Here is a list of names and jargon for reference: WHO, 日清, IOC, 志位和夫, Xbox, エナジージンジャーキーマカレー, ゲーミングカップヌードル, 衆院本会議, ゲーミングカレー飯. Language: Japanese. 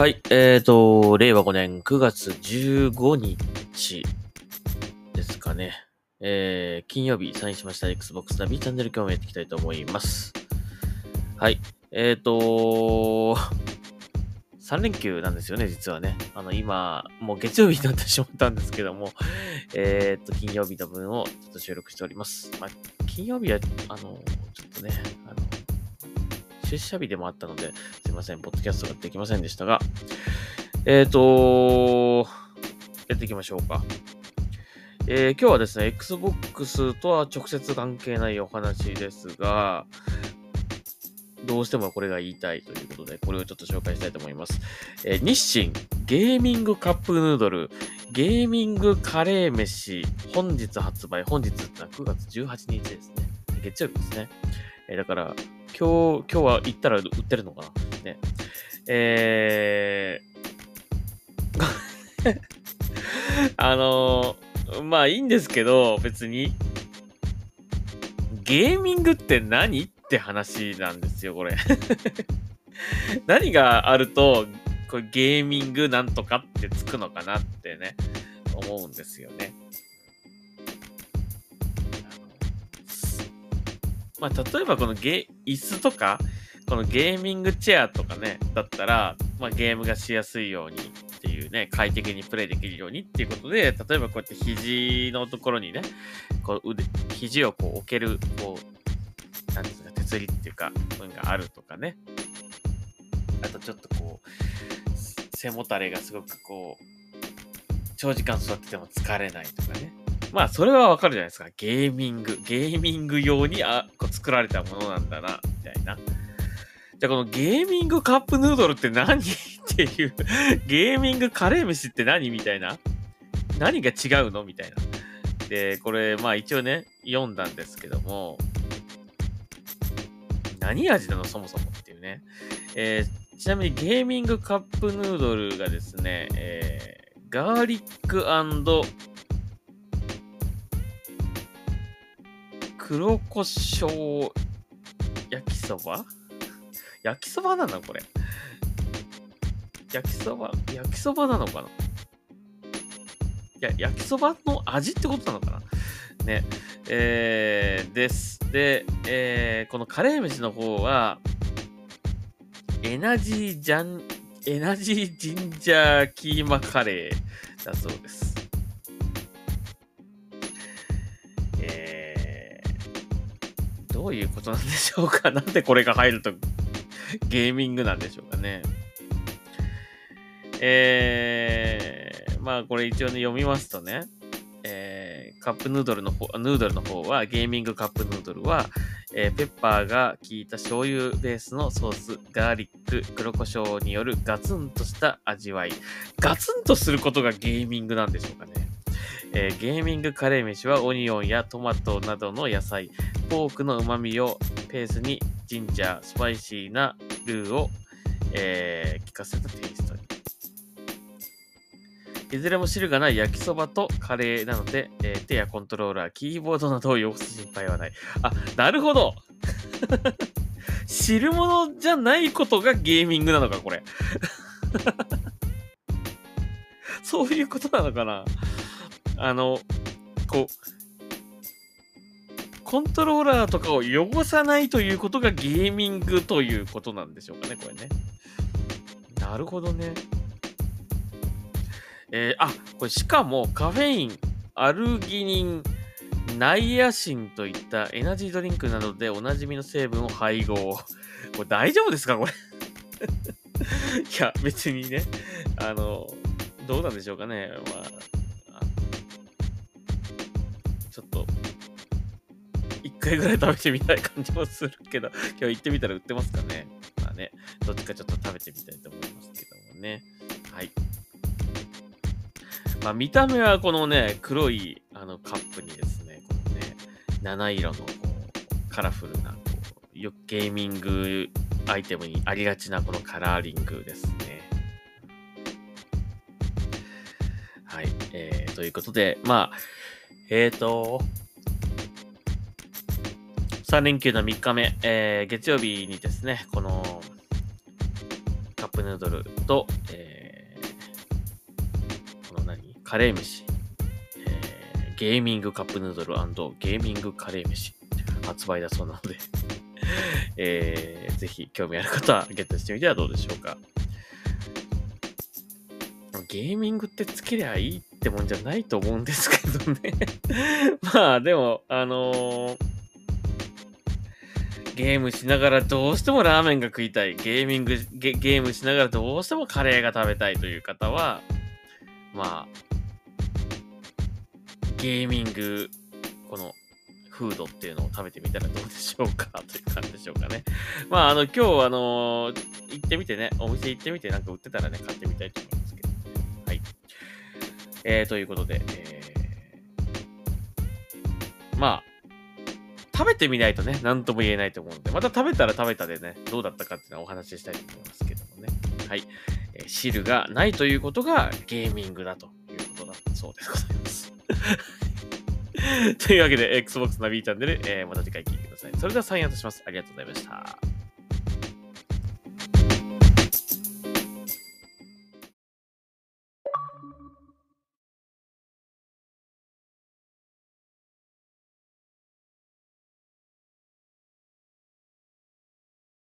はい、令和5年9月15日ですかね。金曜日、サインしました Xbox ナビチャンネル、今日もやっていきたいと思います。はい、3連休なんですよね、実はね。今、もう月曜日になってしまったんですけども、金曜日の分をちょっと収録しております。まあ、金曜日は、ちょっとね、出社日でもあったので、すいません、ポッドキャストができませんでしたが、やっていきましょうか。今日はですね、Xbox とは直接関係ないお話ですが、どうしてもこれが言いたいということで、これをちょっと紹介したいと思います。日清ゲーミングカップヌードル、ゲーミングカレー飯、本日発売。本日ってのは9月18日ですね。月曜日ですね。だから、今日は行ったら売ってるのかなね。まあいいんですけど、別に。ゲーミングって何って話なんですよ、これ。何があると、これゲーミングなんとかってつくのかなってね、思うんですよね。まあ、例えばこの椅子とか、このゲーミングチェアとかね、だったら、まあ、ゲームがしやすいようにっていうね、快適にプレイできるようにっていうことで、例えばこうやって肘のところにね、こう肘をこう置ける、こう、なんていうんですか、手すりっていうか、そういうのがあるとかね。あとちょっとこう、背もたれがすごくこう、長時間座ってても疲れないとかね。まあ、それはわかるじゃないですか。ゲーミング用に作られたものなんだな、みたいな。じゃあ、このゲーミングカップヌードルって何っていう、ゲーミングカレー飯って何みたいな。何が違うのみたいな。で、これ、まあ一応ね、読んだんですけども、何味なのそもそもっていうね。ちなみにゲーミングカップヌードルがですね、ガーリック&黒胡椒焼きそばなのこれ。焼きそばなのかな。いや、焼きそばの味ってことなのかなね。です。で、このカレー飯の方は、エナジージンジャーキーマカレーだそうです。どういうことなんでしょうか。なんでこれが入るとゲーミングなんでしょうかね。まあこれ一応ね読みますとね、ヌードルの方はゲーミングカップヌードルは、ペッパーが効いた醤油ベースのソース、ガーリック、黒胡椒によるガツンとした味わい。ガツンとすることがゲーミングなんでしょうかね。ゲーミングカレー飯はオニオンやトマトなどの野菜、ポークの旨味をペースにジンジャー、スパイシーなルーを、効かせたテイストに。いずれも汁がない焼きそばとカレーなので、手やコントローラー、キーボードなどを汚す心配はない。あ、なるほど。汁物じゃないことがゲーミングなのか、これ。そういうことなのかな。こう、コントローラーとかを汚さないということがゲーミングということなんでしょうかね、これね。なるほどね。これしかもカフェイン、アルギニン、ナイアシンといったエナジードリンクなどでおなじみの成分を配合。これ大丈夫ですか、これ。いや、別にね、どうなんでしょうかね。まあちょっと1回ぐらい食べてみたい感じもするけど、今日行ってみたら売ってますかね。まあね、どっちかちょっと食べてみたいと思いますけどもね。はい。まあ見た目はこのね、黒いカップにですね、このね、七色のこうカラフルなこうゲーミングアイテムにありがちなこのカラーリングですね。はい。ということで、まあ。3連休の3日目、月曜日にですね、このカッップヌードルと、このカレー飯、ゲーミングカップヌードル&ゲーミングカレー飯発売だそうなので、ぜひ興味ある方はゲットしてみてはどうでしょうか。ゲーミングってつけりゃいいってもんじゃないと思うんですけどね。まあでも、ゲームしながらどうしてもラーメンが食いたい、ゲームしながらどうしてもカレーが食べたいという方は、まあ、ゲーミング、このフードっていうのを食べてみたらどうでしょうかという感じでしょうかね。まあ、今日、行ってみてね、お店行ってみてなんか売ってたらね、買ってみたいと思います。ということで、まあ、食べてみないとね、なんとも言えないと思うので、また食べたら食べたでね、どうだったかっていうのはお話ししたいと思いますけどもね。はい。汁がないということがゲーミングだということだそうでございます。というわけで、Xbox ナビチャンネル、また次回聞いてください。それではサインアウトします。ありがとうございました。